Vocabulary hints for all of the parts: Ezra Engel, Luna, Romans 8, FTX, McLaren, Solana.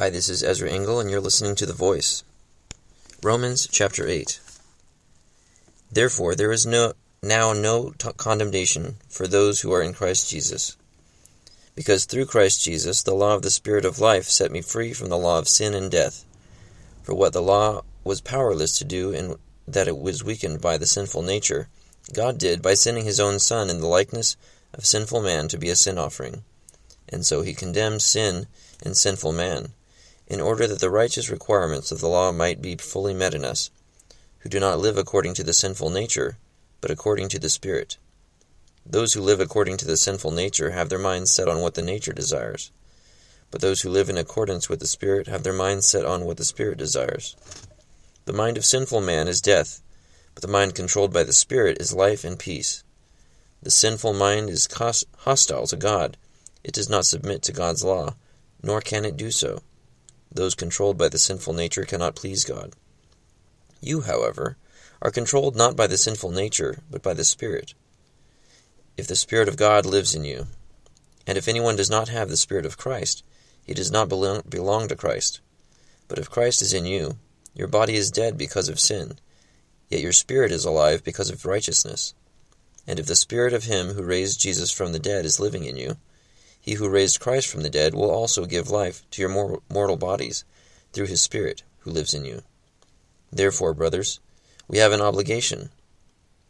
Hi, this is Ezra Engel, and you're listening to The Voice. Romans chapter 8. Therefore, there is no condemnation for those who are in Christ Jesus, because through Christ Jesus the law of the Spirit of life set me free from the law of sin and death. For what the law was powerless to do, and that it was weakened by the sinful nature, God did by sending His own Son in the likeness of sinful man to be a sin offering. And so He condemned sin and sinful man, in order that the righteous requirements of the law might be fully met in us, who do not live according to the sinful nature, but according to the Spirit. Those who live according to the sinful nature have their minds set on what the nature desires, but those who live in accordance with the Spirit have their minds set on what the Spirit desires. The mind of sinful man is death, but the mind controlled by the Spirit is life and peace. The sinful mind is hostile to God. It does not submit to God's law, nor can it do so. Those controlled by the sinful nature cannot please God. You, however, are controlled not by the sinful nature, but by the Spirit, if the Spirit of God lives in you. And if anyone does not have the Spirit of Christ, he does not belong to Christ. But if Christ is in you, your body is dead because of sin, yet your spirit is alive because of righteousness. And if the Spirit of Him who raised Jesus from the dead is living in you, He who raised Christ from the dead will also give life to your mortal bodies through His Spirit who lives in you. Therefore, brothers, we have an obligation,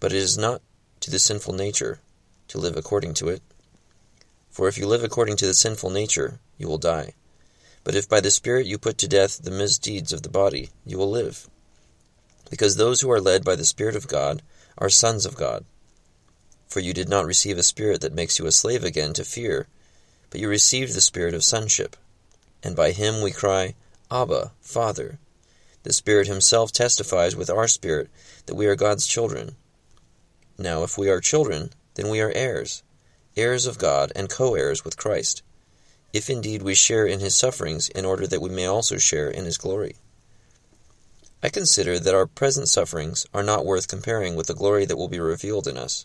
but it is not to the sinful nature to live according to it. For if you live according to the sinful nature, you will die. But if by the Spirit you put to death the misdeeds of the body, you will live. Because those who are led by the Spirit of God are sons of God. For you did not receive a spirit that makes you a slave again to fear, but you received the Spirit of sonship, and by Him we cry, Abba, Father. The Spirit Himself testifies with our spirit that we are God's children. Now if we are children, then we are heirs, heirs of God and co-heirs with Christ, if indeed we share in His sufferings in order that we may also share in His glory. I consider that our present sufferings are not worth comparing with the glory that will be revealed in us.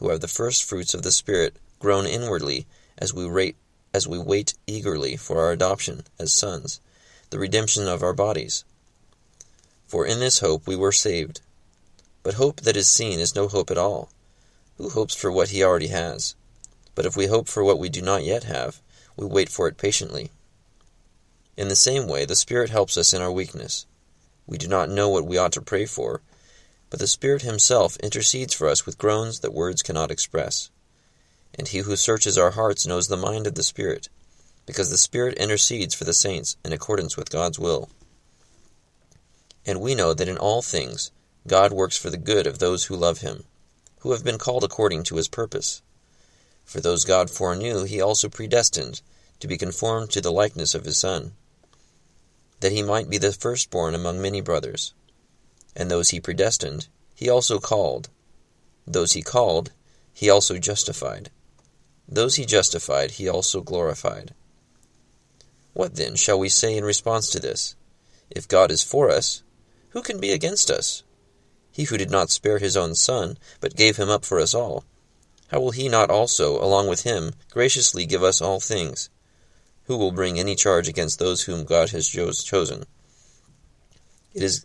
who have the first fruits of the Spirit, groan inwardly as we wait eagerly for our adoption as sons, the redemption of our bodies. For in this hope we were saved. But hope that is seen is no hope at all. Who hopes for what he already has? But if we hope for what we do not yet have, we wait for it patiently. In the same way, the Spirit helps us in our weakness. We do not know what we ought to pray for, but the Spirit Himself intercedes for us with groans that words cannot express. And He who searches our hearts knows the mind of the Spirit, because the Spirit intercedes for the saints in accordance with God's will. And we know that in all things God works for the good of those who love Him, who have been called according to His purpose. For those God foreknew, He also predestined to be conformed to the likeness of His Son, that He might be the firstborn among many brothers. And those He predestined, He also called. Those He called, He also justified. Those He justified, He also glorified. What then shall we say in response to this? If God is for us, who can be against us? He who did not spare His own Son, but gave Him up for us all, how will He not also, along with Him, graciously give us all things? Who will bring any charge against those whom God has chosen? It is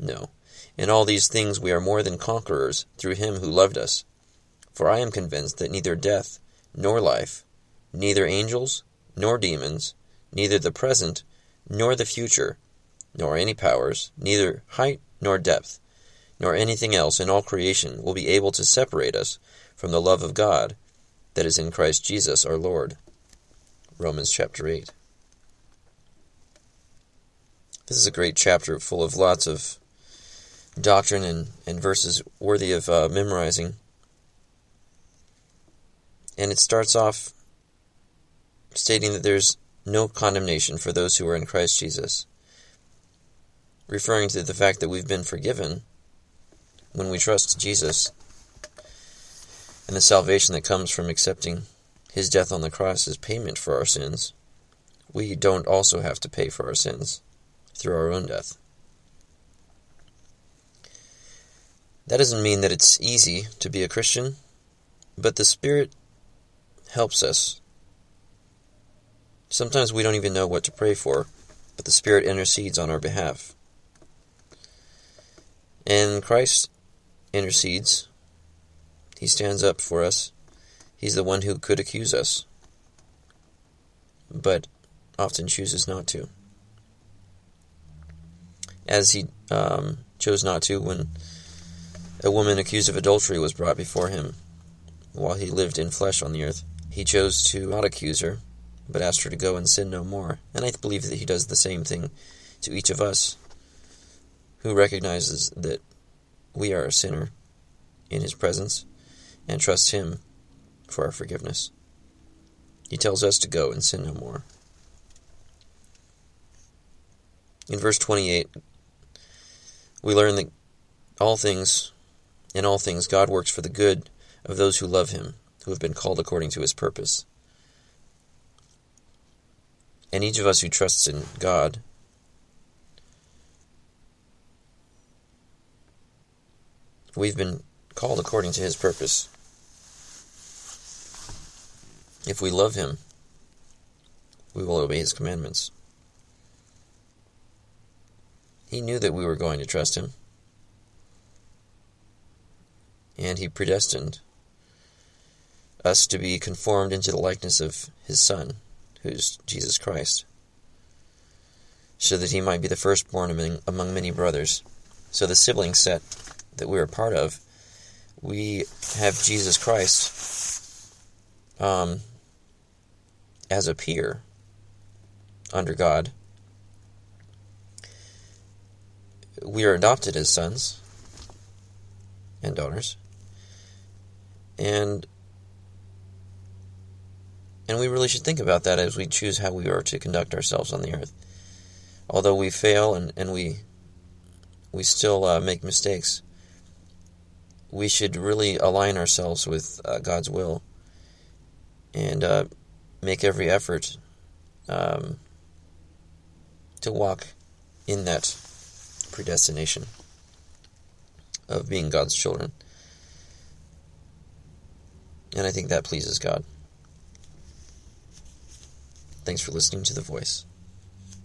No, in all these things we are more than conquerors through Him who loved us. For I am convinced that neither death nor life, neither angels nor demons, neither the present nor the future, nor any powers, neither height nor depth, nor anything else in all creation will be able to separate us from the love of God that is in Christ Jesus our Lord. Romans chapter 8. This is a great chapter full of lots of doctrine and verses worthy of memorizing. And it starts off stating that there's no condemnation for those who are in Christ Jesus, referring to the fact that we've been forgiven when we trust Jesus, and the salvation that comes from accepting his death on the cross as payment for our sins. We don't also have to pay for our sins through our own death. That doesn't mean that it's easy to be a Christian, but the Spirit helps us. Sometimes we don't even know what to pray for, but the Spirit intercedes on our behalf. And Christ intercedes. He stands up for us. He's the one who could accuse us, but often chooses not to, as he chose not to when a woman accused of adultery was brought before him while he lived in flesh on the earth. He chose to not accuse her, but asked her to go and sin no more. And I believe that he does the same thing to each of us who recognizes that we are a sinner in his presence and trusts him for our forgiveness. He tells us to go and sin no more. In verse 28, we learn that in all things, God works for the good of those who love him, who have been called according to his purpose. And each of us who trusts in God we've been called according to his purpose. If we love him, we will obey his commandments. He knew that we were going to trust him, and he predestined us to be conformed into the likeness of his Son, who's Jesus Christ, so that he might be the firstborn among many brothers. So the sibling set that we are part of, we have Jesus Christ as a peer under God. We are adopted as sons and daughters, and we really should think about that as we choose how we are to conduct ourselves on the earth. Although we fail and we still make mistakes, we should really align ourselves with God's will and make every effort to walk in that predestination of being God's children. And I think that pleases God. Thanks for listening to The Voice.